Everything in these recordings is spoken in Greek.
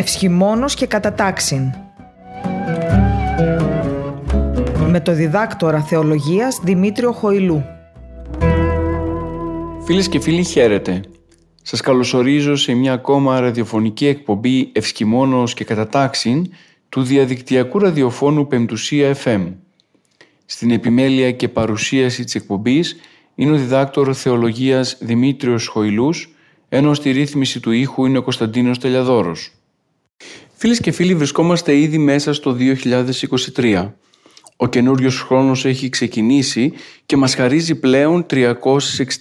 Ευσχημόνος και κατατάξιν. Με το διδάκτορα θεολογίας Δημήτριο Χοηλού. Φίλες και φίλοι, χαίρετε. Σας καλωσορίζω σε μια ακόμα ραδιοφωνική εκπομπή Ευσχημόνος και κατατάξιν του διαδικτυακού ραδιοφώνου Πεμπτουσία FM. Στην επιμέλεια και παρουσίαση της εκπομπής είναι ο διδάκτορα θεολογίας Δημήτριος Χοηλούς, ενώ στη ρύθμιση του ήχου είναι ο Κωνσταντίνος Τελιαδόρος. Φίλες και φίλοι, βρισκόμαστε ήδη μέσα στο 2023. Ο καινούριος χρόνος έχει ξεκινήσει και μας χαρίζει πλέον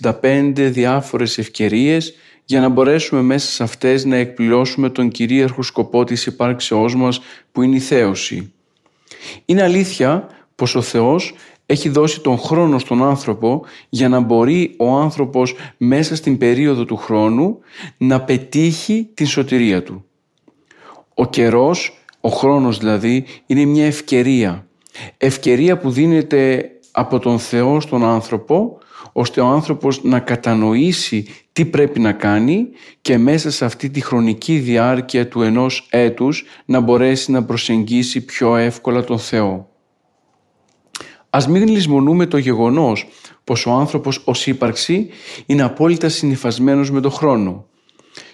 365 διάφορες ευκαιρίες για να μπορέσουμε μέσα σε αυτές να εκπληρώσουμε τον κυρίαρχο σκοπό της υπάρξεώς μας, που είναι η θέωση. Είναι αλήθεια πως ο Θεός έχει δώσει τον χρόνο στον άνθρωπο για να μπορεί ο άνθρωπος μέσα στην περίοδο του χρόνου να πετύχει την σωτηρία του. Ο καιρός, ο χρόνος δηλαδή, είναι μια ευκαιρία. Ευκαιρία που δίνεται από τον Θεό στον άνθρωπο, ώστε ο άνθρωπος να κατανοήσει τι πρέπει να κάνει και μέσα σε αυτή τη χρονική διάρκεια του ενός έτους να μπορέσει να προσεγγίσει πιο εύκολα τον Θεό. Ας μην λησμονούμε το γεγονός πως ο άνθρωπος ως ύπαρξη είναι απόλυτα συνυφασμένος με τον χρόνο.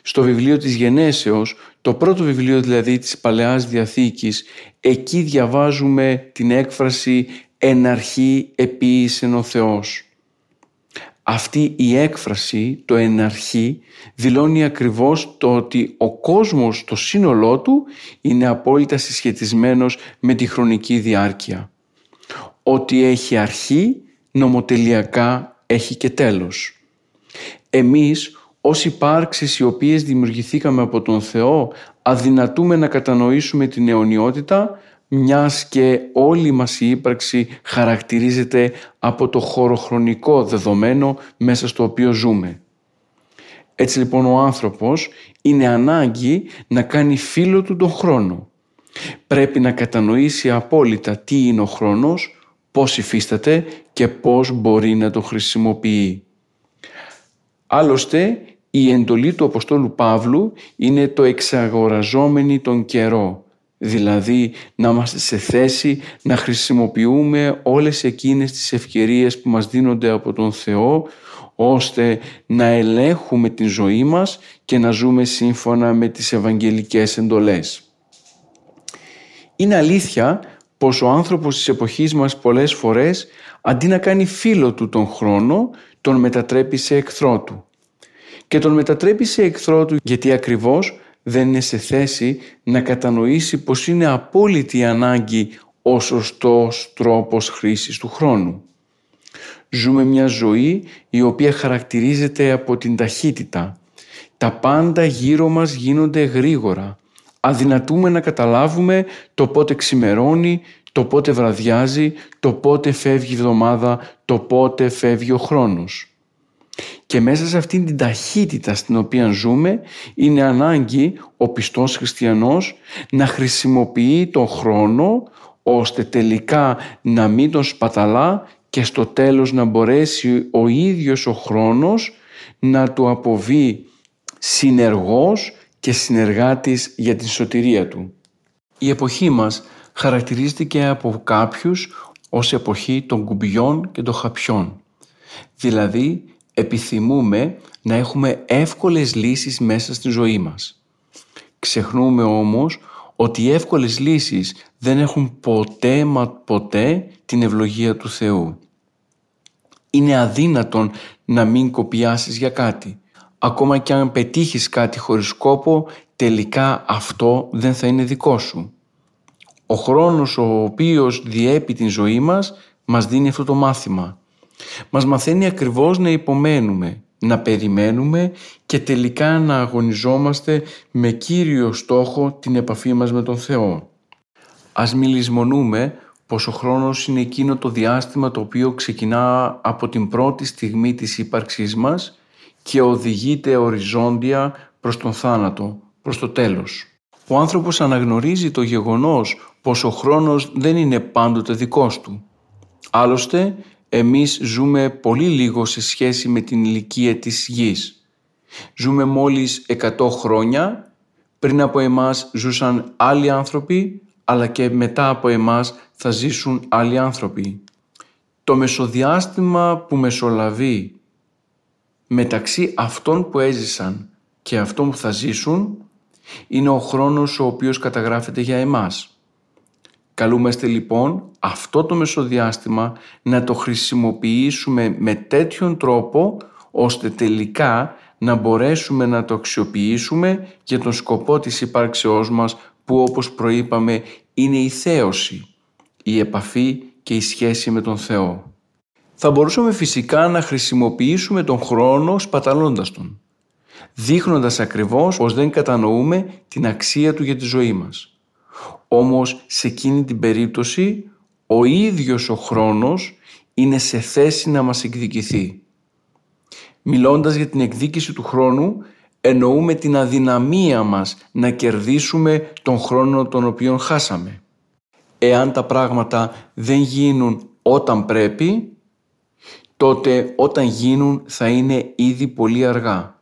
Στο βιβλίο της Γενέσεως, το πρώτο βιβλίο δηλαδή της Παλαιάς Διαθήκης, εκεί διαβάζουμε την έκφραση «εν αρχή επίησεν ο Θεός». Αυτή η έκφραση, το «εν αρχή», δηλώνει ακριβώς το ότι ο κόσμος, το σύνολό του, είναι απόλυτα συσχετισμένος με τη χρονική διάρκεια. Ό,τι έχει αρχή, νομοτελειακά έχει και τέλος. Εμείς, ως υπάρξεις οι οποίες δημιουργηθήκαμε από τον Θεό, αδυνατούμε να κατανοήσουμε την αιωνιότητα, μιας και όλη μας η ύπαρξη χαρακτηρίζεται από το χωροχρονικό δεδομένο μέσα στο οποίο ζούμε. Έτσι λοιπόν ο άνθρωπος είναι ανάγκη να κάνει φίλο του τον χρόνο. Πρέπει να κατανοήσει απόλυτα τι είναι ο χρόνος, πώς υφίσταται και πώς μπορεί να το χρησιμοποιεί. Άλλωστε, η εντολή του Αποστόλου Παύλου είναι το εξαγοραζόμενοι τον καιρό, δηλαδή να είμαστε σε θέση να χρησιμοποιούμε όλες εκείνες τις ευκαιρίες που μας δίνονται από τον Θεό, ώστε να ελέγχουμε την ζωή μας και να ζούμε σύμφωνα με τις ευαγγελικές εντολές. Είναι αλήθεια πως ο άνθρωπος της εποχής μας πολλές φορές, αντί να κάνει φίλο του τον χρόνο, τον μετατρέπει σε εχθρό του. Και τον μετατρέπει σε εχθρό του γιατί ακριβώς δεν είναι σε θέση να κατανοήσει πως είναι απόλυτη ανάγκη ο σωστός τρόπος χρήσης του χρόνου. Ζούμε μια ζωή η οποία χαρακτηρίζεται από την ταχύτητα. Τα πάντα γύρω μας γίνονται γρήγορα. Αδυνατούμε να καταλάβουμε το πότε ξημερώνει, το πότε βραδιάζει, το πότε φεύγει η εβδομάδα, το πότε φεύγει ο χρόνος. Και μέσα σε αυτήν την ταχύτητα στην οποία ζούμε, είναι ανάγκη ο πιστός χριστιανός να χρησιμοποιεί τον χρόνο, ώστε τελικά να μην τον σπαταλά και στο τέλος να μπορέσει ο ίδιος ο χρόνος να του αποβεί συνεργός και συνεργάτης για την σωτηρία του. Η εποχή μας χαρακτηρίστηκε από κάποιους ως εποχή των κουμπιών και των χαπιών. Δηλαδή, επιθυμούμε να έχουμε εύκολες λύσεις μέσα στη ζωή μας. Ξεχνούμε όμως ότι οι εύκολες λύσεις δεν έχουν ποτέ μα ποτέ την ευλογία του Θεού. Είναι αδύνατον να μην κοπιάσεις για κάτι. Ακόμα και αν πετύχεις κάτι χωρίς κόπο, τελικά αυτό δεν θα είναι δικό σου. Ο χρόνος ο οποίος διέπει την ζωή μας, μας δίνει αυτό το μάθημα. Μας μαθαίνει ακριβώς να υπομένουμε, να περιμένουμε και τελικά να αγωνιζόμαστε με κύριο στόχο την επαφή μας με τον Θεό. Ας μην λησμονούμε πως ο χρόνος είναι εκείνο το διάστημα το οποίο ξεκινά από την πρώτη στιγμή της ύπαρξής μας και οδηγείται οριζόντια προς τον θάνατο, προς το τέλος. Ο άνθρωπος αναγνωρίζει το γεγονός πως ο χρόνος δεν είναι πάντοτε δικός του. Άλλωστε, εμείς ζούμε πολύ λίγο σε σχέση με την ηλικία της γης. Ζούμε μόλις 100 χρόνια, Πριν από εμάς ζούσαν άλλοι άνθρωποι, αλλά και μετά από εμάς θα ζήσουν άλλοι άνθρωποι. Το μεσοδιάστημα που μεσολαβεί μεταξύ αυτών που έζησαν και αυτών που θα ζήσουν είναι ο χρόνος ο οποίος καταγράφεται για εμάς. Καλούμαστε λοιπόν αυτό το μεσοδιάστημα να το χρησιμοποιήσουμε με τέτοιον τρόπο ώστε τελικά να μπορέσουμε να το αξιοποιήσουμε για τον σκοπό της ύπαρξεώς μας που, όπως προείπαμε, είναι η θέωση, η επαφή και η σχέση με τον Θεό. Θα μπορούσαμε φυσικά να χρησιμοποιήσουμε τον χρόνο σπαταλώντας τον, δείχνοντας ακριβώς πως δεν κατανοούμε την αξία του για τη ζωή μας. Όμως σε εκείνη την περίπτωση ο ίδιος ο χρόνος είναι σε θέση να μας εκδικηθεί. Μιλώντας για την εκδίκηση του χρόνου, εννοούμε την αδυναμία μας να κερδίσουμε τον χρόνο τον οποίο χάσαμε. Εάν τα πράγματα δεν γίνουν όταν πρέπει, τότε όταν γίνουν θα είναι ήδη πολύ αργά.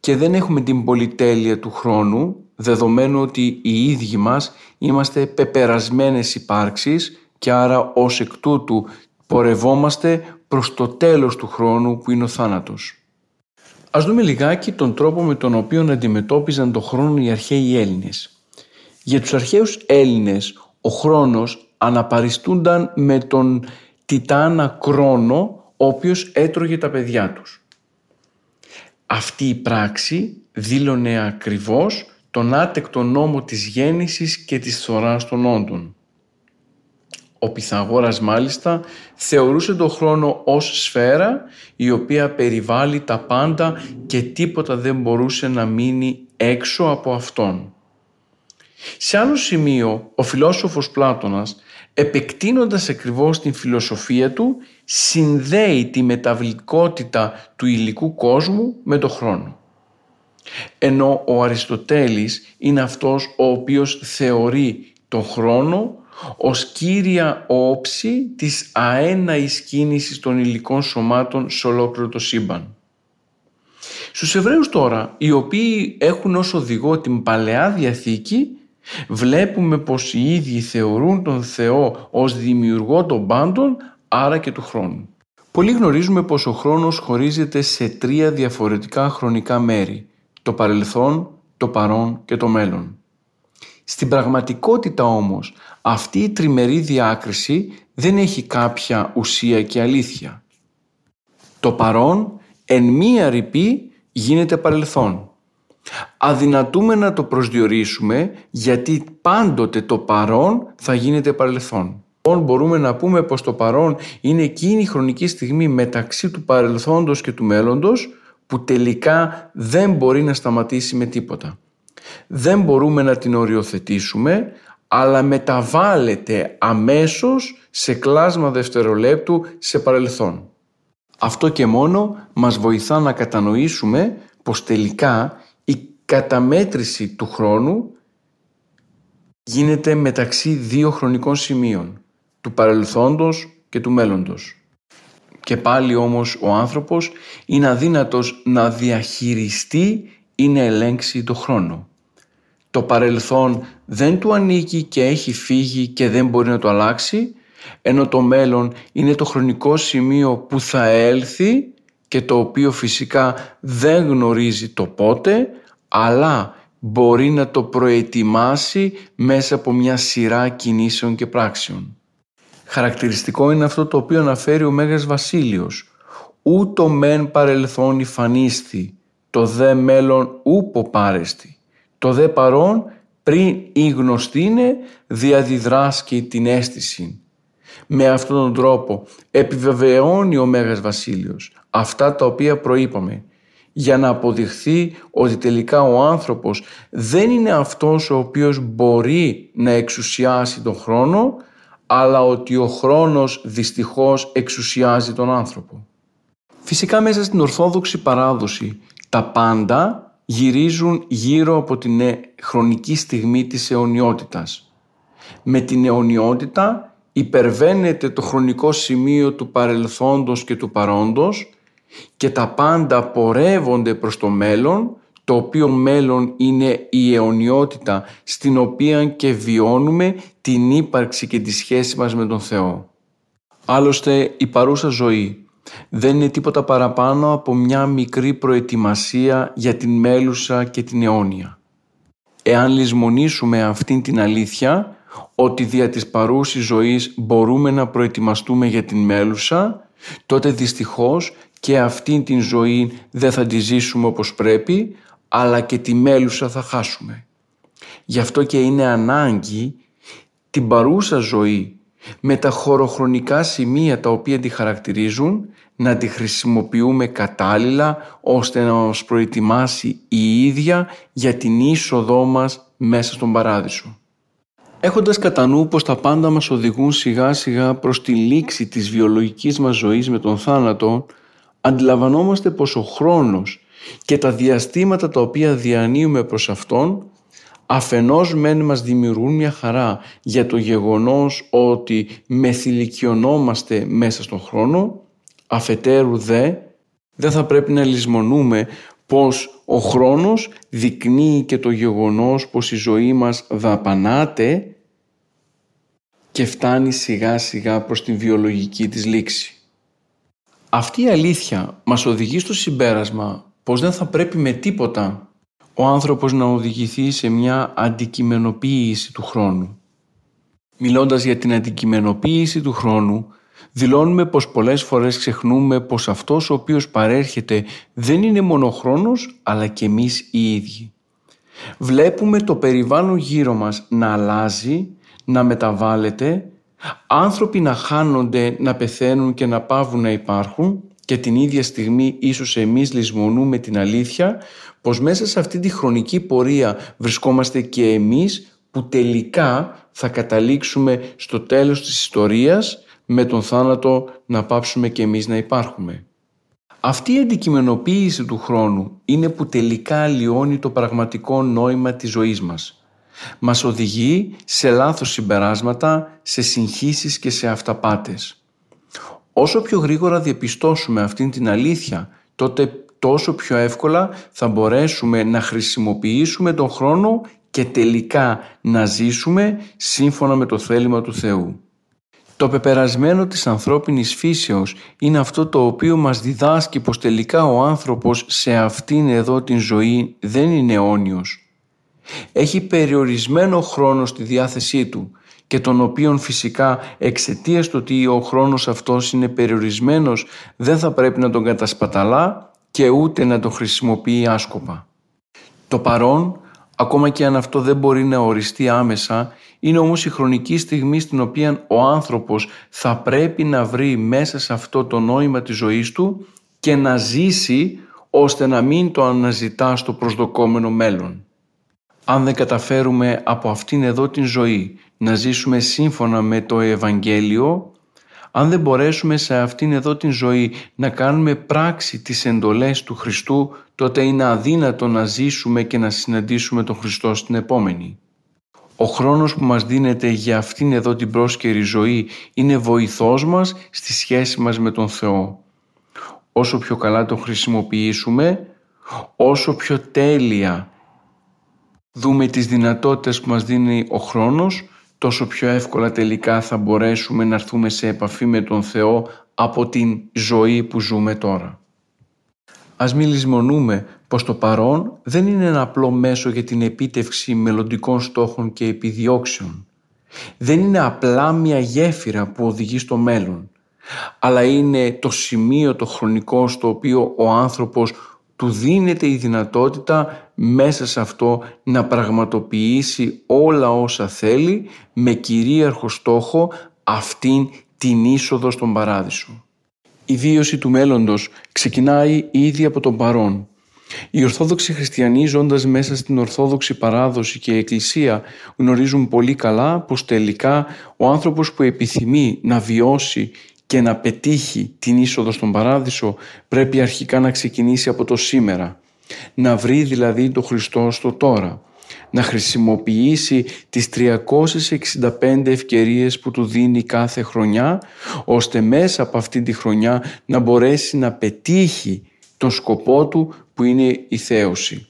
Και δεν έχουμε την πολυτέλεια του χρόνου, δεδομένου ότι οι ίδιοι μας είμαστε πεπερασμένες υπάρξεις και άρα ως εκ τούτου πορευόμαστε προς το τέλος του χρόνου που είναι ο θάνατος. Ας δούμε λιγάκι τον τρόπο με τον οποίο αντιμετώπιζαν τον χρόνο οι αρχαίοι Έλληνες. Για τους αρχαίους Έλληνες ο χρόνος αναπαριστούνταν με τον τιτάνα Κρόνο, ο οποίος έτρωγε τα παιδιά τους. Αυτή η πράξη δήλωνε ακριβώς τον άτεκτο νόμο της γέννησης και της θωράς των όντων. Ο Πυθαγόρας μάλιστα θεωρούσε τον χρόνο ως σφαίρα η οποία περιβάλλει τα πάντα και τίποτα δεν μπορούσε να μείνει έξω από αυτόν. Σε άλλο σημείο ο φιλόσοφος Πλάτωνας, επεκτείνοντας ακριβώς την φιλοσοφία του, συνδέει τη μεταβλητικότητα του υλικού κόσμου με τον χρόνο. Ενώ ο Αριστοτέλης είναι αυτός ο οποίος θεωρεί τον χρόνο ως κύρια όψη της αέναης κίνησης των υλικών σωμάτων σε ολόκληρο το σύμπαν. Στους Εβραίους τώρα, οι οποίοι έχουν ως οδηγό την Παλαιά Διαθήκη, βλέπουμε πως οι ίδιοι θεωρούν τον Θεό ως δημιουργό των πάντων, άρα και του χρόνου. Πολλοί γνωρίζουμε πως ο χρόνος χωρίζεται σε 3 διαφορετικά χρονικά μέρη: το παρελθόν, το παρόν και το μέλλον. Στην πραγματικότητα όμως αυτή η τριμερή διάκριση δεν έχει κάποια ουσία και αλήθεια. Το παρόν εν μία ρηπή γίνεται παρελθόν. Αδυνατούμε να το προσδιορίσουμε γιατί πάντοτε το παρόν θα γίνεται παρελθόν. Μπορούμε να πούμε πως το παρόν είναι εκείνη η χρονική στιγμή μεταξύ του παρελθόντος και του μέλλοντος που τελικά δεν μπορεί να σταματήσει με τίποτα. Δεν μπορούμε να την οριοθετήσουμε, αλλά μεταβάλλεται αμέσως σε κλάσμα δευτερολέπτου σε παρελθόν. Αυτό και μόνο μας βοηθά να κατανοήσουμε πως τελικά η καταμέτρηση του χρόνου γίνεται μεταξύ 2 χρονικών σημείων, του παρελθόντος και του μέλλοντος. Και πάλι όμως ο άνθρωπος είναι αδύνατος να διαχειριστεί ή να ελέγξει το χρόνο. Το παρελθόν δεν του ανήκει και έχει φύγει και δεν μπορεί να το αλλάξει, ενώ το μέλλον είναι το χρονικό σημείο που θα έλθει και το οποίο φυσικά δεν γνωρίζει το πότε, αλλά μπορεί να το προετοιμάσει μέσα από μια σειρά κινήσεων και πράξεων. Χαρακτηριστικό είναι αυτό το οποίο αναφέρει ο Μέγας Βασίλειος: «Ούτω μεν παρελθόν υφανίσθη, το δε μέλλον ούπο πάρεστη. Το δε παρόν πριν η γνωστήνε διαδιδράσκει την αίσθηση». Με αυτόν τον τρόπο επιβεβαιώνει ο Μέγας Βασίλειος αυτά τα οποία προείπαμε, για να αποδειχθεί ότι τελικά ο άνθρωπος δεν είναι αυτός ο οποίος μπορεί να εξουσιάσει τον χρόνο, αλλά ότι ο χρόνος δυστυχώς εξουσιάζει τον άνθρωπο. Φυσικά μέσα στην ορθόδοξη παράδοση τα πάντα γυρίζουν γύρω από την χρονική στιγμή της αιωνιότητας. Με την αιωνιότητα υπερβαίνεται το χρονικό σημείο του παρελθόντος και του παρόντος και τα πάντα πορεύονται προς το μέλλον, το οποίο μέλλον είναι η αιωνιότητα στην οποία και βιώνουμε την ύπαρξη και τη σχέση μας με τον Θεό. Άλλωστε η παρούσα ζωή δεν είναι τίποτα παραπάνω από μια μικρή προετοιμασία για την μέλουσα και την αιώνια. Εάν λησμονήσουμε αυτήν την αλήθεια, ότι δια της παρούσης ζωής μπορούμε να προετοιμαστούμε για την μέλουσα, τότε δυστυχώς και αυτήν την ζωή δεν θα τη ζήσουμε όπως πρέπει, αλλά και τη μέλουσα θα χάσουμε. Γι' αυτό και είναι ανάγκη την παρούσα ζωή με τα χωροχρονικά σημεία τα οποία τη χαρακτηρίζουν να τη χρησιμοποιούμε κατάλληλα ώστε να μας προετοιμάσει η ίδια για την είσοδό μας μέσα στον Παράδεισο. Έχοντας κατά νου πως τα πάντα μας οδηγούν σιγά σιγά προς τη λήξη της βιολογικής μας ζωής με τον θάνατο, αντιλαμβανόμαστε πως ο χρόνος και τα διαστήματα τα οποία διανύουμε προς αυτόν αφενός μεν μας δημιουργούν μια χαρά για το γεγονός ότι μεθυλικιωνόμαστε μέσα στον χρόνο, αφετέρου δε δεν θα πρέπει να λησμονούμε πως ο χρόνος δεικνύει και το γεγονός πως η ζωή μας δαπανάται και φτάνει σιγά σιγά προς την βιολογική της λήξη. Αυτή η αλήθεια μας οδηγεί στο συμπέρασμα πως δεν θα πρέπει με τίποτα ο άνθρωπος να οδηγηθεί σε μια αντικειμενοποίηση του χρόνου. Μιλώντας για την αντικειμενοποίηση του χρόνου, δηλώνουμε πως πολλές φορές ξεχνούμε πως αυτός ο οποίος παρέρχεται δεν είναι μόνο ο χρόνος, αλλά και εμείς οι ίδιοι. Βλέπουμε το περιβάλλον γύρω μας να αλλάζει, να μεταβάλλεται, άνθρωποι να χάνονται, να πεθαίνουν και να παύουν να υπάρχουν και την ίδια στιγμή ίσως εμείς λησμονούμε την αλήθεια πως μέσα σε αυτή τη χρονική πορεία βρισκόμαστε και εμείς που τελικά θα καταλήξουμε στο τέλος της ιστορίας με τον θάνατο να πάψουμε και εμείς να υπάρχουμε. Αυτή η αντικειμενοποίηση του χρόνου είναι που τελικά αλλοιώνει το πραγματικό νόημα της ζωής μας. Μας οδηγεί σε λάθος συμπεράσματα, σε συγχύσεις και σε αυταπάτες. Όσο πιο γρήγορα διαπιστώσουμε αυτήν την αλήθεια, τότε τόσο πιο εύκολα θα μπορέσουμε να χρησιμοποιήσουμε τον χρόνο και τελικά να ζήσουμε σύμφωνα με το θέλημα του Θεού. Το πεπερασμένο της ανθρώπινης φύσεως είναι αυτό το οποίο μας διδάσκει πως τελικά ο άνθρωπος σε αυτήν εδώ την ζωή δεν είναι αιώνιος. Έχει περιορισμένο χρόνο στη διάθεσή του και τον οποίον φυσικά εξαιτίας του ότι ο χρόνος αυτός είναι περιορισμένος δεν θα πρέπει να τον κατασπαταλά και ούτε να τον χρησιμοποιεί άσκοπα. Το παρόν, ακόμα και αν αυτό δεν μπορεί να οριστεί άμεσα, είναι όμως η χρονική στιγμή στην οποία ο άνθρωπος θα πρέπει να βρει μέσα σε αυτό το νόημα της ζωής του και να ζήσει ώστε να μην το αναζητά στο προσδοκόμενο μέλλον. Αν δεν καταφέρουμε από αυτήν εδώ την ζωή να ζήσουμε σύμφωνα με το Ευαγγέλιο, αν δεν μπορέσουμε σε αυτήν εδώ την ζωή να κάνουμε πράξη τις εντολές του Χριστού, τότε είναι αδύνατο να ζήσουμε και να συναντήσουμε τον Χριστό στην επόμενη. Ο χρόνος που μας δίνεται για αυτήν εδώ την πρόσκαιρη ζωή είναι βοηθός μας στη σχέση μας με τον Θεό. Όσο πιο καλά τον χρησιμοποιήσουμε, όσο πιο τέλεια δούμε τις δυνατότητες που μας δίνει ο χρόνος, τόσο πιο εύκολα τελικά θα μπορέσουμε να έρθουμε σε επαφή με τον Θεό από την ζωή που ζούμε τώρα. Ας μην λησμονούμε πως το παρόν δεν είναι ένα απλό μέσο για την επίτευξη μελλοντικών στόχων και επιδιώξεων. Δεν είναι απλά μια γέφυρα που οδηγεί στο μέλλον, αλλά είναι το σημείο το χρονικό στο οποίο ο άνθρωπος του δίνεται η δυνατότητα μέσα σε αυτό να πραγματοποιήσει όλα όσα θέλει με κυρίαρχο στόχο αυτήν την είσοδο στον Παράδεισο. Η βίωση του μέλλοντος ξεκινάει ήδη από τον παρόν. Οι Ορθόδοξοι Χριστιανοί, ζώντας μέσα στην Ορθόδοξη παράδοση και Εκκλησία, γνωρίζουν πολύ καλά πως τελικά ο άνθρωπος που επιθυμεί να βιώσει και να πετύχει την είσοδο στον Παράδεισο πρέπει αρχικά να ξεκινήσει από το σήμερα. Να βρει δηλαδή τον Χριστό στο τώρα. Να χρησιμοποιήσει τις 365 ευκαιρίες που του δίνει κάθε χρονιά, ώστε μέσα από αυτή τη χρονιά να μπορέσει να πετύχει τον σκοπό του που είναι η θέωση.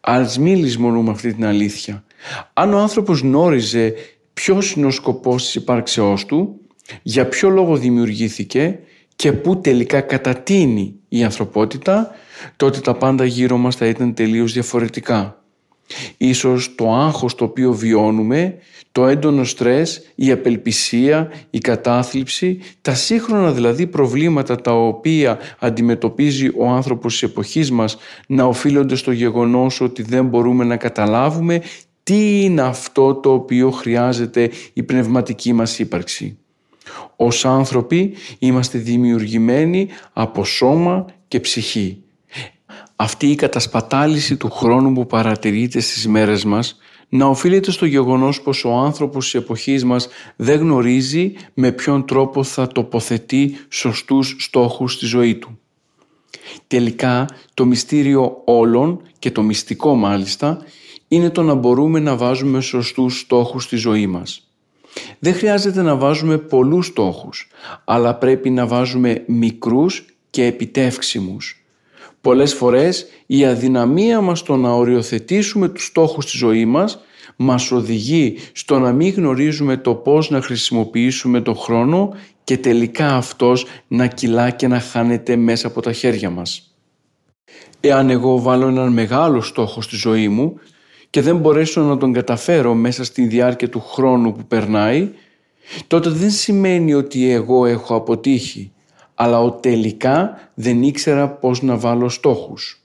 Ας μην λησμονούμε αυτή την αλήθεια. Αν ο άνθρωπος γνώριζε ποιος είναι ο σκοπός της υπάρξεώς του, για ποιο λόγο δημιουργήθηκε και πού τελικά κατατείνει η ανθρωπότητα, τότε τα πάντα γύρω μας θα ήταν τελείως διαφορετικά. Ίσως το άγχος το οποίο βιώνουμε, το έντονο στρες, η απελπισία, η κατάθλιψη, τα σύγχρονα δηλαδή προβλήματα τα οποία αντιμετωπίζει ο άνθρωπος της εποχής μας να οφείλονται στο γεγονός ότι δεν μπορούμε να καταλάβουμε τι είναι αυτό το οποίο χρειάζεται η πνευματική μας ύπαρξη. Ως άνθρωποι είμαστε δημιουργημένοι από σώμα και ψυχή. Αυτή η κατασπατάληση του χρόνου που παρατηρείται στις μέρες μας να οφείλεται στο γεγονός πως ο άνθρωπος της εποχής μας δεν γνωρίζει με ποιον τρόπο θα τοποθετεί σωστούς στόχους στη ζωή του. Τελικά το μυστήριο όλων, και το μυστικό μάλιστα, είναι το να μπορούμε να βάζουμε σωστούς στόχους στη ζωή μας. Δεν χρειάζεται να βάζουμε πολλούς στόχους, αλλά πρέπει να βάζουμε μικρούς και επιτεύξιμους. Πολλές φορές η αδυναμία μας στο να οριοθετήσουμε τους στόχους στη ζωή μας μας οδηγεί στο να μην γνωρίζουμε το πώς να χρησιμοποιήσουμε τον χρόνο και τελικά αυτός να κυλά και να χάνεται μέσα από τα χέρια μας. Εάν εγώ βάλω έναν μεγάλο στόχο στη ζωή μου και δεν μπορέσω να τον καταφέρω μέσα στη διάρκεια του χρόνου που περνάει, τότε δεν σημαίνει ότι εγώ έχω αποτύχει, αλλά ότι τελικά δεν ήξερα πώς να βάλω στόχους.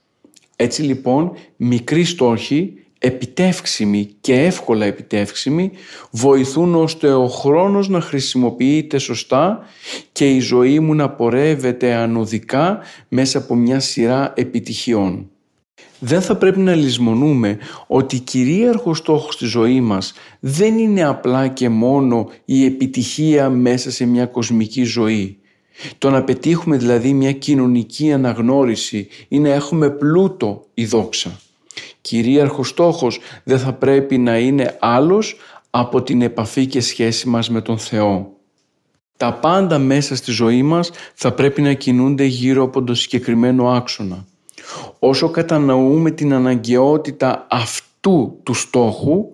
Έτσι λοιπόν, μικροί στόχοι, επιτεύξιμοι και εύκολα επιτεύξιμοι, βοηθούν ώστε ο χρόνος να χρησιμοποιείται σωστά και η ζωή μου να πορεύεται ανωδικά μέσα από μια σειρά επιτυχιών. Δεν θα πρέπει να λησμονούμε ότι κυρίαρχος στόχος στη ζωή μας δεν είναι απλά και μόνο η επιτυχία μέσα σε μια κοσμική ζωή. Το να πετύχουμε δηλαδή μια κοινωνική αναγνώριση ή να έχουμε πλούτο ή δόξα. Κυρίαρχος στόχος δεν θα πρέπει να είναι άλλος από την επαφή και σχέση μας με τον Θεό. Τα πάντα μέσα στη ζωή μας θα πρέπει να κινούνται γύρω από τον συγκεκριμένο άξονα. Όσο κατανοούμε την αναγκαιότητα αυτού του στόχου,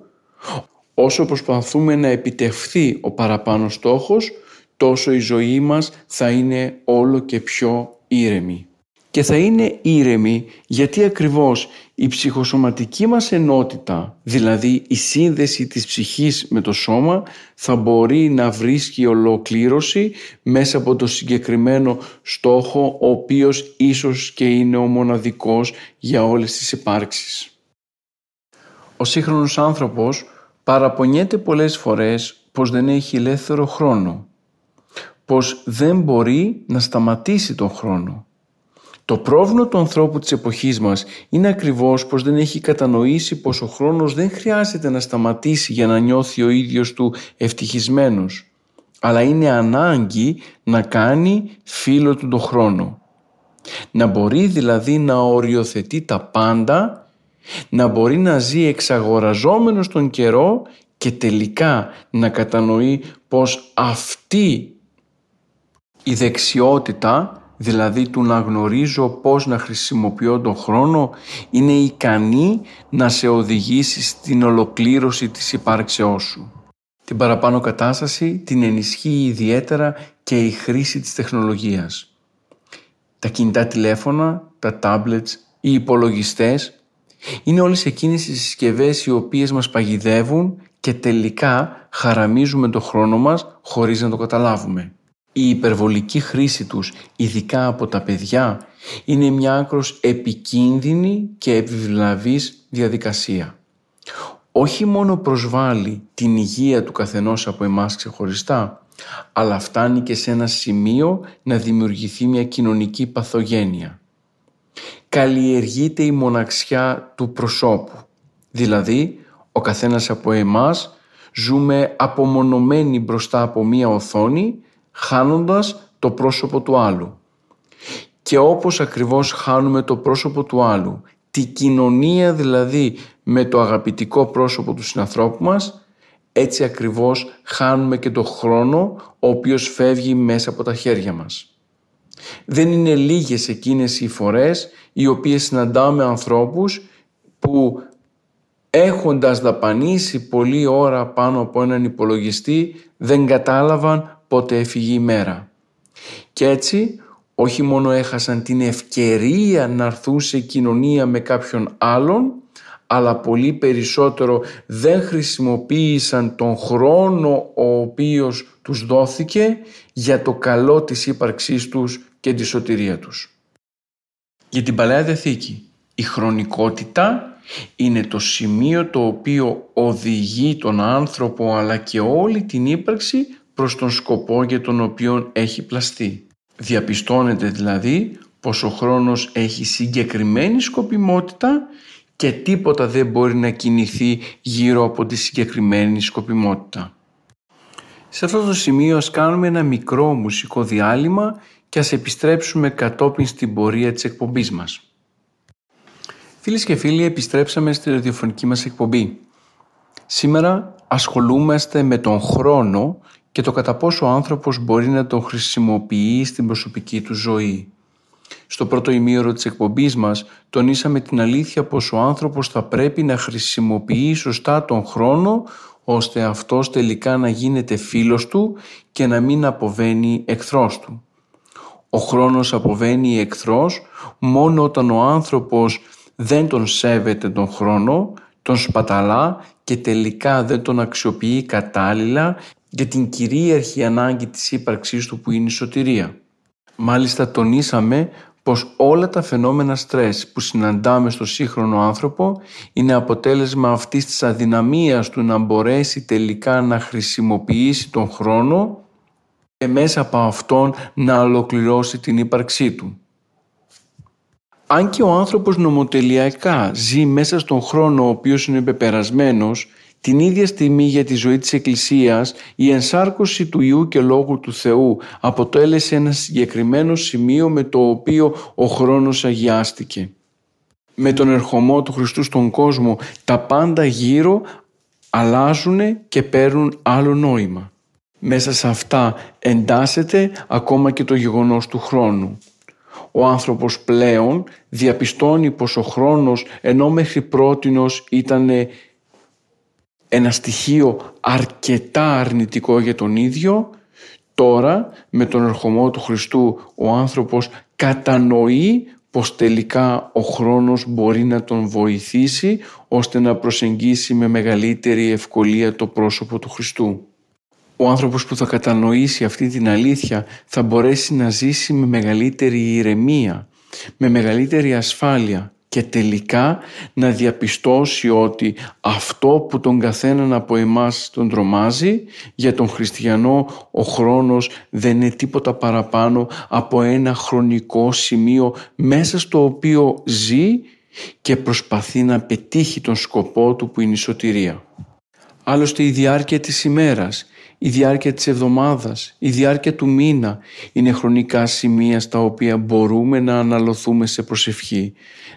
όσο προσπαθούμε να επιτευχθεί ο παραπάνω στόχος, τόσο η ζωή μας θα είναι όλο και πιο ήρεμη. Και θα είναι ήρεμη γιατί ακριβώς η ψυχοσωματική μας ενότητα, δηλαδή η σύνδεση της ψυχής με το σώμα, θα μπορεί να βρίσκει ολοκλήρωση μέσα από το συγκεκριμένο στόχο, ο οποίος ίσως και είναι ο μοναδικός για όλες τις υπάρξεις. Ο σύγχρονος άνθρωπος παραπονιέται πολλές φορές πως δεν έχει ελεύθερο χρόνο, πως δεν μπορεί να σταματήσει τον χρόνο. Το πρόβλημα του ανθρώπου της εποχής μας είναι ακριβώς πως δεν έχει κατανοήσει πως ο χρόνος δεν χρειάζεται να σταματήσει για να νιώθει ο ίδιος του ευτυχισμένος, αλλά είναι ανάγκη να κάνει φίλο του τον χρόνο. Να μπορεί δηλαδή να οριοθετεί τα πάντα, να μπορεί να ζει εξαγοραζόμενος τον καιρό και τελικά να κατανοεί πως αυτή η δεξιότητα, δηλαδή του να γνωρίζω πώς να χρησιμοποιώ τον χρόνο, είναι ικανή να σε οδηγήσει στην ολοκλήρωση της υπάρξεώς σου. Την παραπάνω κατάσταση την ενισχύει ιδιαίτερα και η χρήση της τεχνολογίας. Τα κινητά τηλέφωνα, τα τάμπλετς, οι υπολογιστές είναι όλες εκείνες οι συσκευές οι οποίες μας παγιδεύουν και τελικά χαραμίζουμε τον χρόνο μας χωρίς να το καταλάβουμε. Η υπερβολική χρήση τους, ειδικά από τα παιδιά, είναι μια άκρως επικίνδυνη και επιβλαβής διαδικασία. Όχι μόνο προσβάλλει την υγεία του καθενός από εμάς ξεχωριστά, αλλά φτάνει και σε ένα σημείο να δημιουργηθεί μια κοινωνική παθογένεια. Καλλιεργείται η μοναξιά του προσώπου. Δηλαδή, ο καθένας από εμάς ζούμε απομονωμένοι μπροστά από μια οθόνη, χάνοντας το πρόσωπο του άλλου. Και όπως ακριβώς χάνουμε το πρόσωπο του άλλου, τη κοινωνία δηλαδή με το αγαπητικό πρόσωπο του συνανθρώπου μας, έτσι ακριβώς χάνουμε και το χρόνο ο οποίος φεύγει μέσα από τα χέρια μας. Δεν είναι λίγες εκείνες οι φορές οι οποίες συναντάμε ανθρώπους που που έχοντας δαπανίσει πολλή ώρα πάνω από έναν υπολογιστή δεν κατάλαβαν πότε έφυγε η μέρα. Και έτσι όχι μόνο έχασαν την ευκαιρία να έρθουν σε κοινωνία με κάποιον άλλον, αλλά πολύ περισσότερο δεν χρησιμοποίησαν τον χρόνο ο οποίος τους δόθηκε για το καλό της ύπαρξής τους και τη σωτηρία τους. Για την Παλαιά Διαθήκη, η χρονικότητα είναι το σημείο το οποίο οδηγεί τον άνθρωπο αλλά και όλη την ύπαρξη προς τον σκοπό για τον οποίο έχει πλαστεί. Διαπιστώνεται δηλαδή πως ο χρόνος έχει συγκεκριμένη σκοπιμότητα και τίποτα δεν μπορεί να κινηθεί γύρω από τη συγκεκριμένη σκοπιμότητα. Σε αυτό το σημείο ας κάνουμε ένα μικρό μουσικό διάλειμμα και ας επιστρέψουμε κατόπιν στην πορεία της εκπομπής μας. Φίλες και φίλοι, επιστρέψαμε στη ραδιοφωνική μας εκπομπή. Σήμερα ασχολούμαστε με τον χρόνο και το κατά πόσο ο άνθρωπος μπορεί να τον χρησιμοποιεί στην προσωπική του ζωή. Στο πρώτο ημίωρο της εκπομπής μας τονίσαμε την αλήθεια πως ο άνθρωπος θα πρέπει να χρησιμοποιεί σωστά τον χρόνο, ώστε αυτός τελικά να γίνεται φίλος του και να μην αποβαίνει εχθρός του. Ο χρόνος αποβαίνει εχθρός μόνο όταν ο άνθρωπος δεν τον σέβεται τον χρόνο, τον σπαταλά και τελικά δεν τον αξιοποιεί κατάλληλα για την κυρίαρχη ανάγκη της ύπαρξής του που είναι η σωτηρία. Μάλιστα τονίσαμε πως όλα τα φαινόμενα στρες που συναντάμε στο σύγχρονο άνθρωπο είναι αποτέλεσμα αυτής της αδυναμίας του να μπορέσει τελικά να χρησιμοποιήσει τον χρόνο και μέσα από αυτόν να ολοκληρώσει την ύπαρξή του. Αν και ο άνθρωπος νομοτελειακά ζει μέσα στον χρόνο ο οποίος είναι πεπερασμένος, την ίδια στιγμή για τη ζωή της Εκκλησίας η ενσάρκωση του Υιού και Λόγου του Θεού αποτέλεσε ένα συγκεκριμένο σημείο με το οποίο ο χρόνος αγιάστηκε. Με τον ερχομό του Χριστού στον κόσμο τα πάντα γύρω αλλάζουν και παίρνουν άλλο νόημα. Μέσα σε αυτά εντάσσεται ακόμα και το γεγονός του χρόνου. Ο άνθρωπος πλέον διαπιστώνει πως ο χρόνος, ενώ μέχρι πρότινος ήταν ένα στοιχείο αρκετά αρνητικό για τον ίδιο, τώρα με τον ερχομό του Χριστού ο άνθρωπος κατανοεί πως τελικά ο χρόνος μπορεί να τον βοηθήσει ώστε να προσεγγίσει με μεγαλύτερη ευκολία το πρόσωπο του Χριστού. Ο άνθρωπος που θα κατανοήσει αυτή την αλήθεια θα μπορέσει να ζήσει με μεγαλύτερη ηρεμία, με μεγαλύτερη ασφάλεια και τελικά να διαπιστώσει ότι αυτό που τον καθέναν από εμάς τον τρομάζει, για τον χριστιανό ο χρόνος δεν είναι τίποτα παραπάνω από ένα χρονικό σημείο μέσα στο οποίο ζει και προσπαθεί να πετύχει τον σκοπό του που είναι η σωτηρία. Άλλωστε η διάρκεια της ημέρας, η διάρκεια της εβδομάδας, η διάρκεια του μήνα είναι χρονικά σημεία στα οποία μπορούμε να αναλωθούμε σε προσευχή,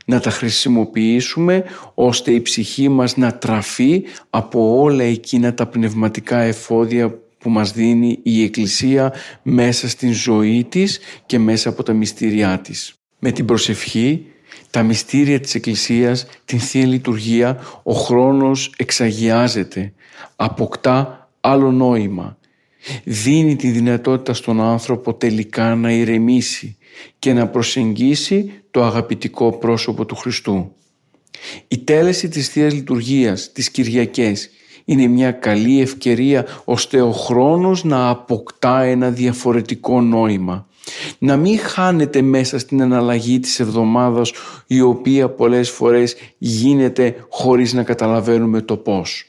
να τα χρησιμοποιήσουμε ώστε η ψυχή μας να τραφεί από όλα εκείνα τα πνευματικά εφόδια που μας δίνει η Εκκλησία μέσα στην ζωή της και μέσα από τα μυστήριά της. Με την προσευχή, τα μυστήρια της Εκκλησίας, την Θεία Λειτουργία, ο χρόνος εξαγιάζεται, αποκτά άλλο νόημα, δίνει τη δυνατότητα στον άνθρωπο τελικά να ηρεμήσει και να προσεγγίσει το αγαπητικό πρόσωπο του Χριστού. Η τέλεση της Θείας Λειτουργίας, τις Κυριακές, είναι μια καλή ευκαιρία ώστε ο χρόνος να αποκτά ένα διαφορετικό νόημα. Να μην χάνεται μέσα στην αναλλαγή της εβδομάδας, η οποία πολλές φορές γίνεται χωρίς να καταλαβαίνουμε το πώς.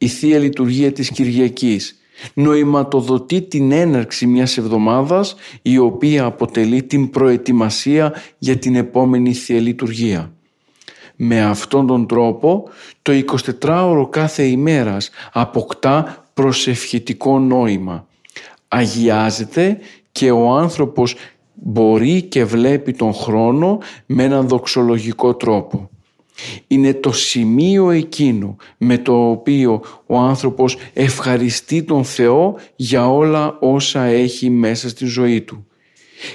Η Θεία Λειτουργία της Κυριακής νοηματοδοτεί την έναρξη μιας εβδομάδας, η οποία αποτελεί την προετοιμασία για την επόμενη Θεία Λειτουργία. Με αυτόν τον τρόπο το 24ωρο κάθε ημέρας αποκτά προσευχητικό νόημα. Αγιάζεται και ο άνθρωπος μπορεί και βλέπει τον χρόνο με έναν δοξολογικό τρόπο. Είναι το σημείο εκείνο με το οποίο ο άνθρωπος ευχαριστεί τον Θεό για όλα όσα έχει μέσα στη ζωή του.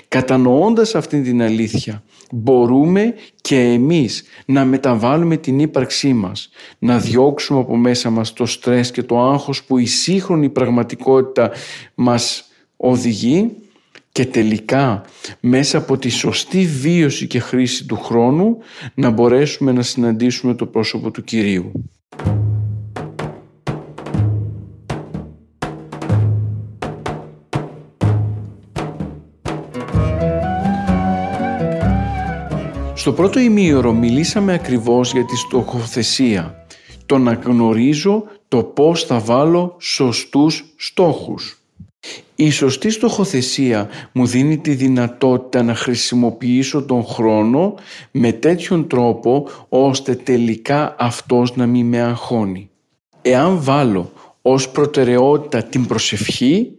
Κατανοώντας αυτή την αλήθεια, μπορούμε και εμείς να μεταβάλουμε την ύπαρξή μας, να διώξουμε από μέσα μας το στρες και το άγχος που η σύγχρονη πραγματικότητα μας οδηγεί, και τελικά μέσα από τη σωστή βίωση και χρήση του χρόνου να μπορέσουμε να συναντήσουμε το πρόσωπο του Κυρίου. Στο πρώτο ημίωρο μιλήσαμε ακριβώς για τη στοχοθεσία, το να γνωρίζω το πώς θα βάλω σωστούς στόχους. Η σωστή στοχοθεσία μου δίνει τη δυνατότητα να χρησιμοποιήσω τον χρόνο με τέτοιον τρόπο ώστε τελικά αυτός να μην με αγχώνει. Εάν βάλω ως προτεραιότητα την προσευχή,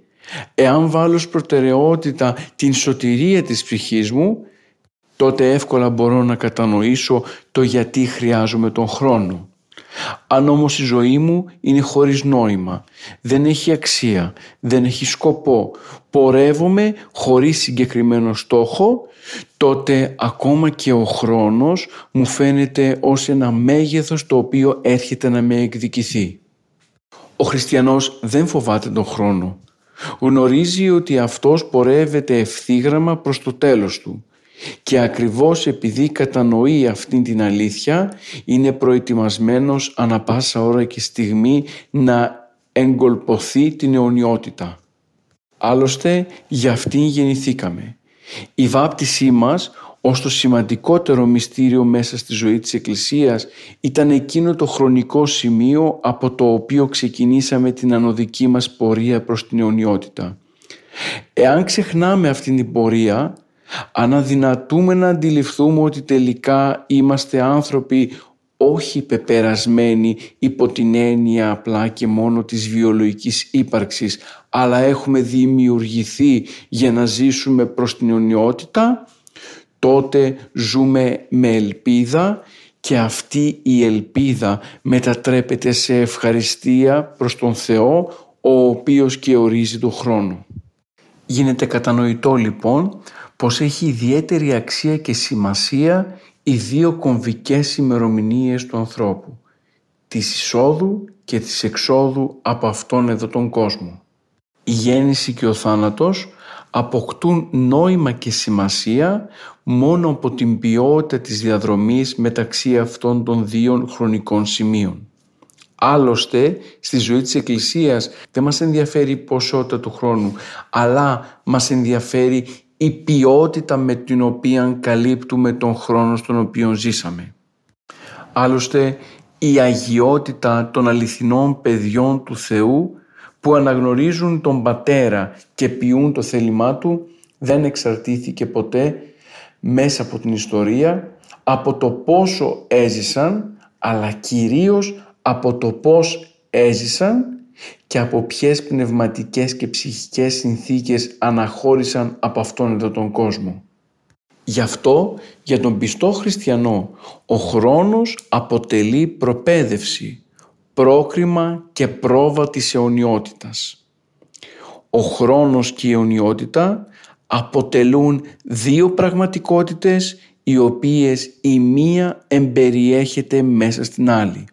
εάν βάλω ως προτεραιότητα την σωτηρία της ψυχής μου, τότε εύκολα μπορώ να κατανοήσω το γιατί χρειάζομαι τον χρόνο. Αν όμως η ζωή μου είναι χωρίς νόημα, δεν έχει αξία, δεν έχει σκοπό, πορεύομαι χωρίς συγκεκριμένο στόχο, τότε ακόμα και ο χρόνος μου φαίνεται ως ένα μέγεθος το οποίο έρχεται να με εκδικηθεί. Ο χριστιανός δεν φοβάται τον χρόνο. Γνωρίζει ότι αυτός πορεύεται ευθύγραμμα προς το τέλος του. Και ακριβώς επειδή κατανοεί αυτήν την αλήθεια, είναι προετοιμασμένος ανά πάσα ώρα και στιγμή να εγκολποθεί την αιωνιότητα. Άλλωστε, για αυτήν γεννηθήκαμε. Η βάπτισή μας, ως το σημαντικότερο μυστήριο μέσα στη ζωή της Εκκλησίας, ήταν εκείνο το χρονικό σημείο από το οποίο ξεκινήσαμε την ανωδική μας πορεία προς την αιωνιότητα. Εάν ξεχνάμε αυτήν την πορεία, αν αδυνατούμε να αντιληφθούμε ότι τελικά είμαστε άνθρωποι όχι πεπερασμένοι υπό την έννοια απλά και μόνο της βιολογικής ύπαρξης, αλλά έχουμε δημιουργηθεί για να ζήσουμε προς την αιωνιότητα, τότε ζούμε με ελπίδα και αυτή η ελπίδα μετατρέπεται σε ευχαριστία προς τον Θεό, ο οποίος και ορίζει τον χρόνο. Γίνεται κατανοητό λοιπόν πως έχει ιδιαίτερη αξία και σημασία οι δύο κομβικές ημερομηνίες του ανθρώπου, της εισόδου και της εξόδου από αυτόν εδώ τον κόσμο. Η γέννηση και ο θάνατος αποκτούν νόημα και σημασία μόνο από την ποιότητα της διαδρομής μεταξύ αυτών των δύο χρονικών σημείων. Άλλωστε, στη ζωή της Εκκλησίας δεν μας ενδιαφέρει η ποσότητα του χρόνου, αλλά μας ενδιαφέρει η ποιότητα με την οποία καλύπτουμε τον χρόνο στον οποίο ζήσαμε. Άλλωστε, η αγιότητα των αληθινών παιδιών του Θεού που αναγνωρίζουν τον Πατέρα και ποιούν το θέλημά Του δεν εξαρτήθηκε ποτέ μέσα από την ιστορία από το πόσο έζησαν, αλλά κυρίως από το πώς έζησαν και από ποιες πνευματικές και ψυχικές συνθήκες αναχώρησαν από αυτόν εδώ τον κόσμο. Γι' αυτό για τον πιστό χριστιανό ο χρόνος αποτελεί προπαίδευση, πρόκριμα και πρόβα της αιωνιότητας. Ο χρόνος και η αιωνιότητα αποτελούν δύο πραγματικότητες οι οποίες η μία εμπεριέχεται μέσα στην άλλη.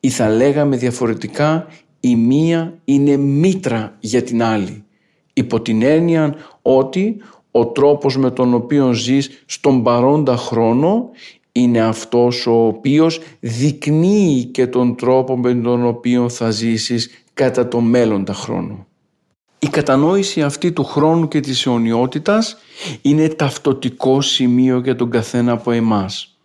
Ή θα λέγαμε διαφορετικά, η μία είναι μήτρα για την άλλη, υπό την έννοια ότι ο τρόπος με τον οποίο ζεις στον παρόντα χρόνο είναι αυτός ο οποίος δεικνύει και τον τρόπο με τον οποίο θα ζήσεις κατά το μέλλοντα χρόνο. Η κατανόηση αυτή του χρόνου και της αιωνιότητας είναι ταυτοτικό σημείο για τον καθένα από εμάς.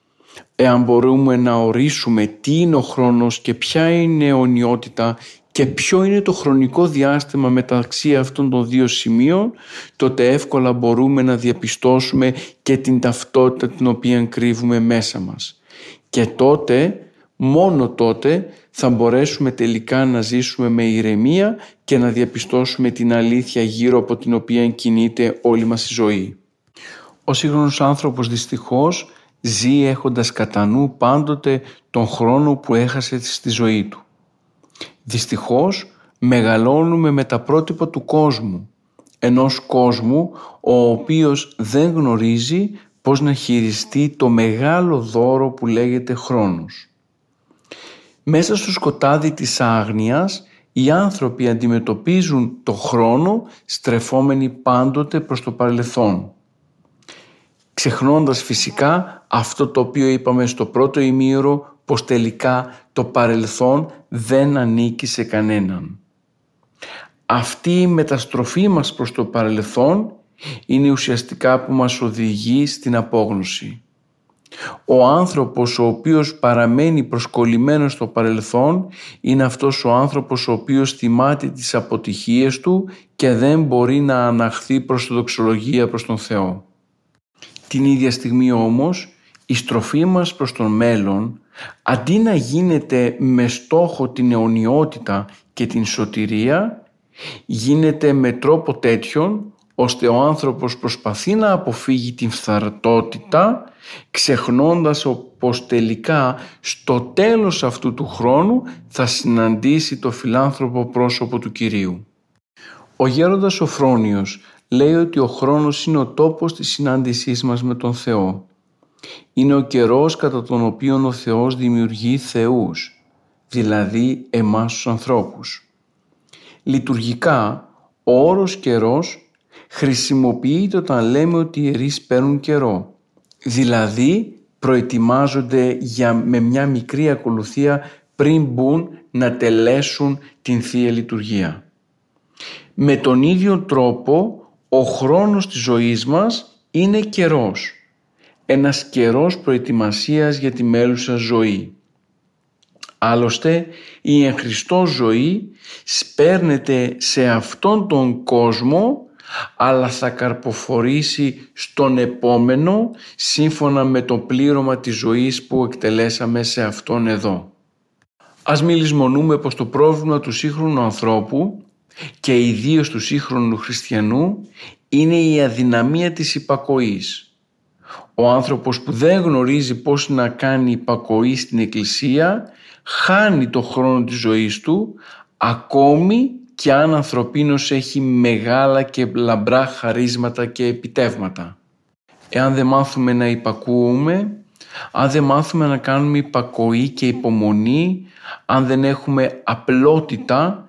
Εάν μπορούμε να ορίσουμε τι είναι ο χρόνος και ποια είναι η αιωνιότητα και ποιο είναι το χρονικό διάστημα μεταξύ αυτών των δύο σημείων, τότε εύκολα μπορούμε να διαπιστώσουμε και την ταυτότητα την οποία κρύβουμε μέσα μας. Και τότε, μόνο τότε, θα μπορέσουμε τελικά να ζήσουμε με ηρεμία και να διαπιστώσουμε την αλήθεια γύρω από την οποία κινείται όλη μας η ζωή. Ο σύγχρονος άνθρωπος δυστυχώς ζει έχοντας κατά νου πάντοτε τον χρόνο που έχασε στη ζωή του. Δυστυχώς μεγαλώνουμε με τα πρότυπα του κόσμου, ενός κόσμου ο οποίος δεν γνωρίζει πώς να χειριστεί το μεγάλο δώρο που λέγεται χρόνος. Μέσα στο σκοτάδι της άγνοιας οι άνθρωποι αντιμετωπίζουν το χρόνο στρεφόμενοι πάντοτε προς το παρελθόν. Ξεχνώντας φυσικά αυτό το οποίο είπαμε στο πρώτο ημίωρο, πως τελικά το παρελθόν δεν ανήκει σε κανέναν. Αυτή η μεταστροφή μας προς το παρελθόν είναι ουσιαστικά που μας οδηγεί στην απόγνωση. Ο άνθρωπος ο οποίος παραμένει προσκολλημένος στο παρελθόν είναι αυτός ο άνθρωπος ο οποίος θυμάται τις αποτυχίες του και δεν μπορεί να αναχθεί προς τη δοξολογία προς τον Θεό. Την ίδια στιγμή όμως η στροφή μας προς τον μέλλον, αντί να γίνεται με στόχο την αιωνιότητα και την σωτηρία, γίνεται με τρόπο τέτοιον ώστε ο άνθρωπος προσπαθεί να αποφύγει την φθαρτότητα, ξεχνώντας πως τελικά στο τέλος αυτού του χρόνου θα συναντήσει το φιλάνθρωπο πρόσωπο του Κυρίου. Ο Γέροντας Σωφρόνιος λέει ότι ο χρόνος είναι ο τόπος της συνάντησής μας με τον Θεό. Είναι ο καιρός κατά τον οποίο ο Θεός δημιουργεί θεούς, δηλαδή εμάς τους ανθρώπους. Λειτουργικά, ο όρος καιρός χρησιμοποιείται όταν λέμε ότι οι ιερείς παίρνουν καιρό, δηλαδή προετοιμάζονται με μια μικρή ακολουθία πριν μπουν να τελέσουν την Θεία Λειτουργία. Με τον ίδιο τρόπο, ο χρόνος της ζωής μας είναι καιρός, ένας καιρός προετοιμασίας για τη μέλουσα ζωή. Άλλωστε, η εν Χριστώ ζωή σπέρνεται σε αυτόν τον κόσμο, αλλά θα καρποφορήσει στον επόμενο σύμφωνα με το πλήρωμα της ζωής που εκτελέσαμε σε αυτόν εδώ. Ας μην λησμονούμε πως το πρόβλημα του σύγχρονου ανθρώπου και ιδίως του σύγχρονου χριστιανού είναι η αδυναμία της υπακοής. Ο άνθρωπος που δεν γνωρίζει πώς να κάνει υπακοή στην Εκκλησία χάνει το χρόνο της ζωής του, ακόμη και αν ανθρωπίνος έχει μεγάλα και λαμπρά χαρίσματα και επιτεύγματα. Εάν δεν μάθουμε να υπακούουμε, αν δεν μάθουμε να κάνουμε υπακοή και υπομονή, αν δεν έχουμε απλότητα,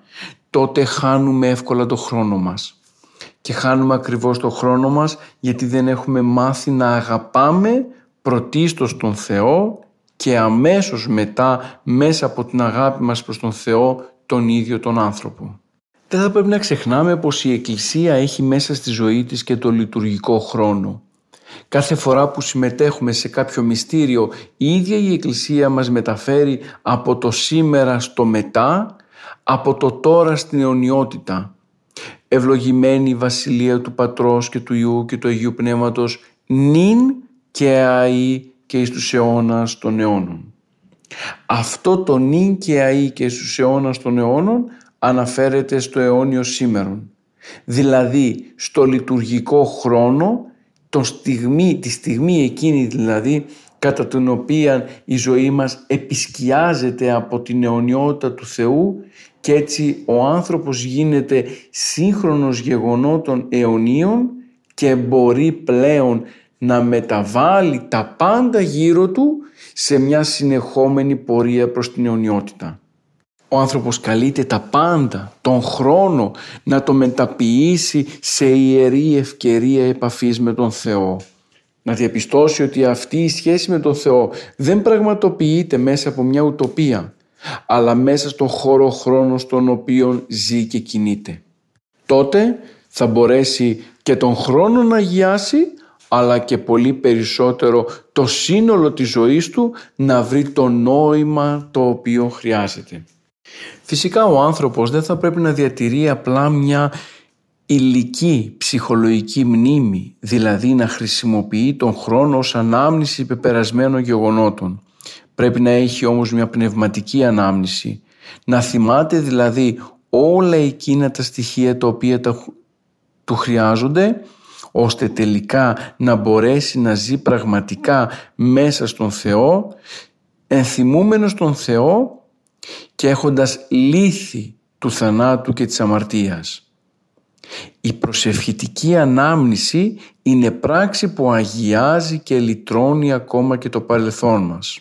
τότε χάνουμε εύκολα το χρόνο μας. Και χάνουμε ακριβώς το χρόνο μας γιατί δεν έχουμε μάθει να αγαπάμε πρωτίστως τον Θεό και αμέσως μετά, μέσα από την αγάπη μας προς τον Θεό, τον ίδιο τον άνθρωπο. Δεν θα πρέπει να ξεχνάμε πως η Εκκλησία έχει μέσα στη ζωή της και το λειτουργικό χρόνο. Κάθε φορά που συμμετέχουμε σε κάποιο μυστήριο, η ίδια η Εκκλησία μας μεταφέρει από το σήμερα στο μετά, από το τώρα στην αιωνιότητα. Ευλογημένη η βασιλεία του Πατρός και του Υιού και του Αγίου Πνεύματος, νυν και αεί και εις τους αιώνας των αιώνων. Αυτό το νυν και αεί και εις τους αιώνας των αιώνων αναφέρεται στο αιώνιο σήμερον, δηλαδή στο λειτουργικό χρόνο, τη στιγμή εκείνη δηλαδή κατά την οποία η ζωή μας επισκιάζεται από την αιωνιότητα του Θεού και έτσι ο άνθρωπος γίνεται σύγχρονος γεγονότων αιωνίων και μπορεί πλέον να μεταβάλει τα πάντα γύρω του σε μια συνεχόμενη πορεία προς την αιωνιότητα. Ο άνθρωπος καλείται τα πάντα, τον χρόνο, να το μεταποιήσει σε ιερή ευκαιρία επαφής με τον Θεό. Να διαπιστώσει ότι αυτή η σχέση με τον Θεό δεν πραγματοποιείται μέσα από μια ουτοπία, αλλά μέσα στον χώρο χρόνο στον οποίο ζει και κινείται. Τότε θα μπορέσει και τον χρόνο να αγιάσει, αλλά και πολύ περισσότερο το σύνολο της ζωής του να βρει το νόημα το οποίο χρειάζεται. Φυσικά ο άνθρωπος δεν θα πρέπει να διατηρεί απλά μια υλική ψυχολογική μνήμη, δηλαδή να χρησιμοποιεί τον χρόνο ως ανάμνηση πεπερασμένων γεγονότων. Πρέπει να έχει όμως μια πνευματική ανάμνηση, να θυμάται δηλαδή όλα εκείνα τα στοιχεία τα οποία του χρειάζονται, ώστε τελικά να μπορέσει να ζει πραγματικά μέσα στον Θεό, ενθυμούμενος τον Θεό και έχοντας λύθη του θανάτου και της αμαρτίας. Η προσευχητική ανάμνηση είναι πράξη που αγιάζει και λυτρώνει ακόμα και το παρελθόν μας.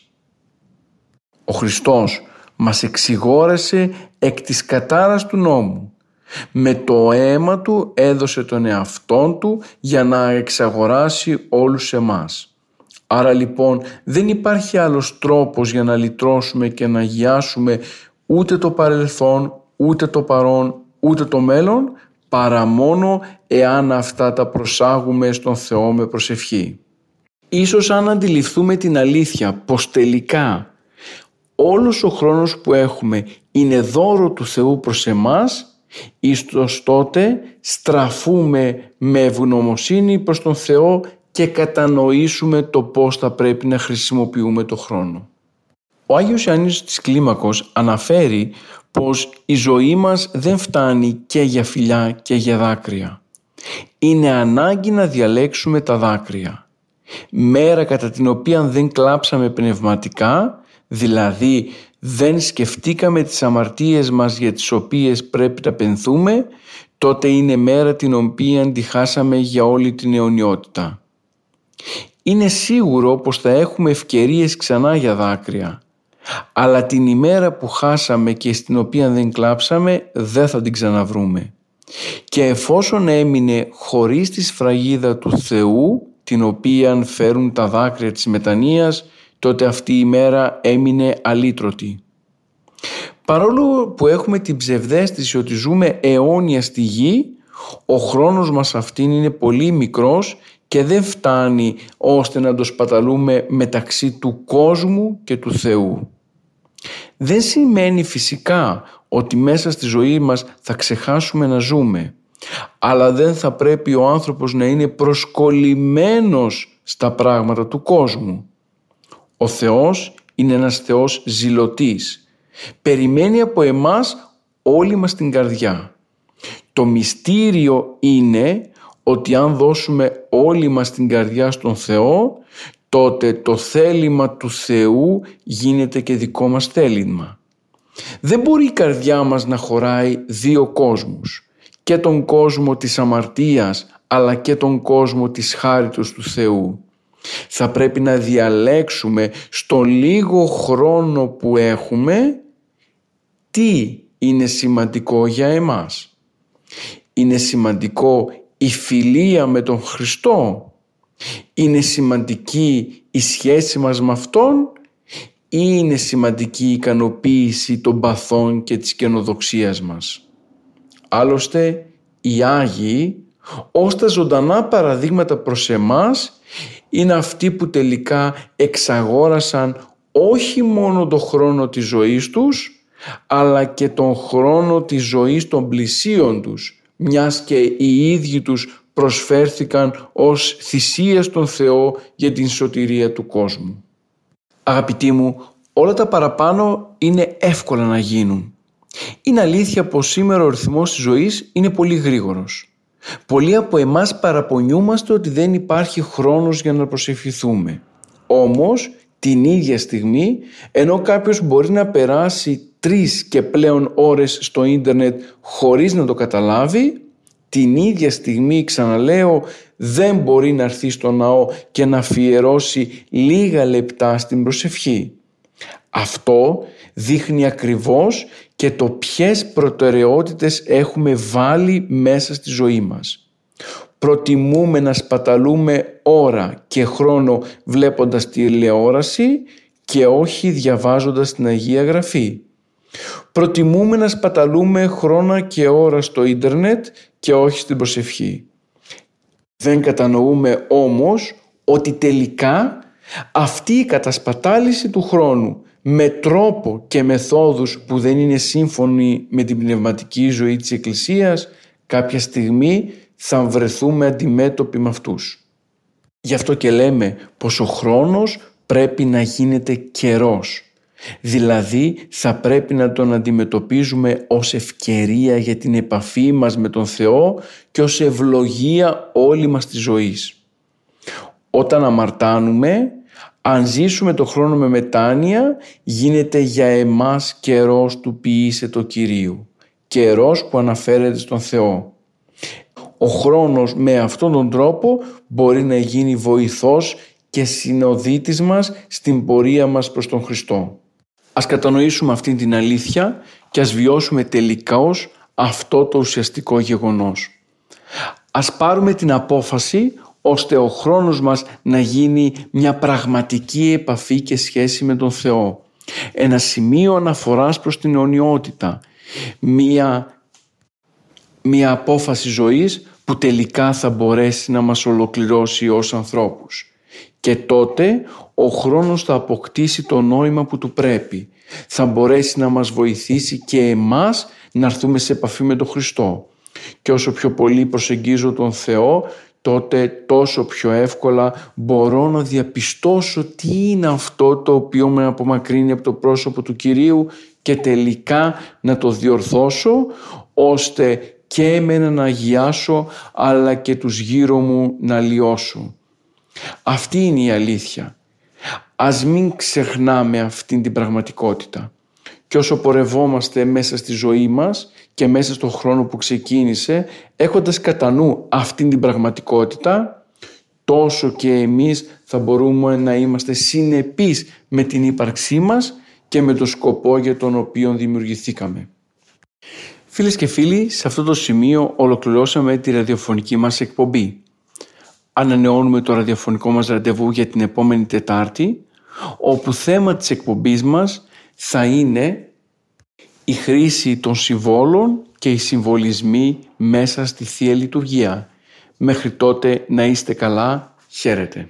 Ο Χριστός μας εξηγόρασε εκ της κατάρας του νόμου. Με το αίμα του έδωσε τον εαυτόν του για να εξαγοράσει όλους εμάς. Άρα λοιπόν δεν υπάρχει άλλος τρόπος για να λυτρώσουμε και να αγιάσουμε ούτε το παρελθόν, ούτε το παρόν, ούτε το μέλλον, παρά μόνο εάν αυτά τα προσάγουμε στον Θεό με προσευχή. Ίσως αν αντιληφθούμε την αλήθεια πως τελικά όλος ο χρόνος που έχουμε είναι δώρο του Θεού προς εμάς, ίσως τότε στραφούμε με ευγνωμοσύνη προς τον Θεό και κατανοήσουμε το πώς θα πρέπει να χρησιμοποιούμε το χρόνο. Ο Άγιος Ιωάννης της Κλίμακος αναφέρει πως η ζωή μας δεν φτάνει και για φιλιά και για δάκρυα. Είναι ανάγκη να διαλέξουμε τα δάκρυα. Μέρα κατά την οποία δεν κλάψαμε πνευματικά, δηλαδή δεν σκεφτήκαμε τις αμαρτίες μας για τις οποίες πρέπει να πενθούμε, τότε είναι μέρα την οποία τη χάσαμε για όλη την αιωνιότητα. Είναι σίγουρο πως θα έχουμε ευκαιρίες ξανά για δάκρυα, αλλά την ημέρα που χάσαμε και στην οποία δεν κλάψαμε δεν θα την ξαναβρούμε. Και εφόσον έμεινε χωρίς τη σφραγίδα του Θεού, την οποία φέρουν τα δάκρυα της μετανοίας, τότε αυτή η μέρα έμεινε αλύτρωτη. Παρόλο που έχουμε την ψευδαίσθηση ότι ζούμε αιώνια στη γη, ο χρόνος μας αυτήν είναι πολύ μικρός και δεν φτάνει ώστε να το σπαταλούμε μεταξύ του κόσμου και του Θεού. Δεν σημαίνει φυσικά ότι μέσα στη ζωή μας θα ξεχάσουμε να ζούμε, αλλά δεν θα πρέπει ο άνθρωπος να είναι προσκολλημένος στα πράγματα του κόσμου. Ο Θεός είναι ένας Θεός ζηλωτής. Περιμένει από εμάς όλη μας την καρδιά. Το μυστήριο είναι ότι αν δώσουμε όλη μας την καρδιά στον Θεό, τότε το θέλημα του Θεού γίνεται και δικό μας θέλημα. Δεν μπορεί η καρδιά μας να χωράει δύο κόσμους, και τον κόσμο της αμαρτίας, αλλά και τον κόσμο της χάριτος του Θεού. Θα πρέπει να διαλέξουμε στο λίγο χρόνο που έχουμε τι είναι σημαντικό για εμάς. Είναι σημαντικό η φιλία με τον Χριστό, είναι σημαντική η σχέση μας με Αυτόν ή είναι σημαντική η ικανοποίηση των παθών και της καινοδοξίας μας. Άλλωστε οι Άγιοι ως τα ζωντανά παραδείγματα προς εμάς είναι αυτοί που τελικά εξαγόρασαν όχι μόνο τον χρόνο της ζωής τους, αλλά και τον χρόνο της ζωής των πλησίων τους, μιας και οι ίδιοι τους προσφέρθηκαν ως θυσία στον Θεό για την σωτηρία του κόσμου. Αγαπητοί μου, όλα τα παραπάνω είναι εύκολα να γίνουν. Είναι αλήθεια πως σήμερα ο ρυθμός της ζωής είναι πολύ γρήγορος. Πολλοί από εμάς παραπονιούμαστε ότι δεν υπάρχει χρόνος για να προσευχηθούμε. Όμως, την ίδια στιγμή, ενώ κάποιος μπορεί να περάσει 3 και πλέον ώρες στο ίντερνετ χωρίς να το καταλάβει, την ίδια στιγμή, ξαναλέω, δεν μπορεί να έρθει στο ναό και να αφιερώσει λίγα λεπτά στην προσευχή. Αυτό δείχνει ακριβώς και το ποιες προτεραιότητες έχουμε βάλει μέσα στη ζωή μας. Προτιμούμε να σπαταλούμε ώρα και χρόνο βλέποντας τηλεόραση και όχι διαβάζοντας την Αγία Γραφή. Προτιμούμε να σπαταλούμε χρόνο και ώρα στο ίντερνετ και όχι στην προσευχή. Δεν κατανοούμε όμως ότι τελικά αυτή η κατασπατάληση του χρόνου με τρόπο και μεθόδους που δεν είναι σύμφωνοι με την πνευματική ζωή της Εκκλησίας, κάποια στιγμή θα βρεθούμε αντιμέτωποι με αυτούς. Γι' αυτό και λέμε πως ο χρόνος πρέπει να γίνεται καιρός. Δηλαδή θα πρέπει να τον αντιμετωπίζουμε ως ευκαιρία για την επαφή μας με τον Θεό και ως ευλογία όλη μας της ζωής. Όταν αμαρτάνουμε, αν ζήσουμε το χρόνο με μετάνοια, γίνεται για εμάς καιρός του ποιήσε το Κυρίου, καιρός που αναφέρεται στον Θεό. ο χρόνος με αυτόν τον τρόπο μπορεί να γίνει βοηθός και συνοδήτης μας στην πορεία μας προς τον Χριστό. Ας κατανοήσουμε αυτή την αλήθεια και ας βιώσουμε τελικώς αυτό το ουσιαστικό γεγονός. Ας πάρουμε την απόφαση ώστε ο χρόνος μας να γίνει μια πραγματική επαφή και σχέση με τον Θεό. Ένα σημείο αναφοράς προς την αιωνιότητα. Μια απόφαση ζωής που τελικά θα μπορέσει να μας ολοκληρώσει ως ανθρώπους. Και τότε ο χρόνος θα αποκτήσει το νόημα που του πρέπει. Θα μπορέσει να μας βοηθήσει και εμάς να έρθουμε σε επαφή με τον Χριστό. Και όσο πιο πολύ προσεγγίζω τον Θεό, τότε τόσο πιο εύκολα μπορώ να διαπιστώσω τι είναι αυτό το οποίο με απομακρύνει από το πρόσωπο του Κυρίου και τελικά να το διορθώσω, ώστε και εμένα να αγιάσω αλλά και τους γύρω μου να αλλοιώσω. Αυτή είναι η αλήθεια. Ας μην ξεχνάμε αυτή την πραγματικότητα. Και όσο πορευόμαστε μέσα στη ζωή μας και μέσα στον χρόνο που ξεκίνησε, έχοντας κατά νου αυτήν την πραγματικότητα, τόσο και εμείς θα μπορούμε να είμαστε συνεπείς με την ύπαρξή μας και με τον σκοπό για τον οποίο δημιουργηθήκαμε. Φίλες και φίλοι, σε αυτό το σημείο ολοκληρώσαμε τη ραδιοφωνική μας εκπομπή. Ανανεώνουμε το ραδιοφωνικό μας ραντεβού για την επόμενη Τετάρτη, όπου θέμα της εκπομπής μας θα είναι η χρήση των συμβόλων και οι συμβολισμοί μέσα στη Θεία Λειτουργία. Μέχρι τότε να είστε καλά, χαίρετε.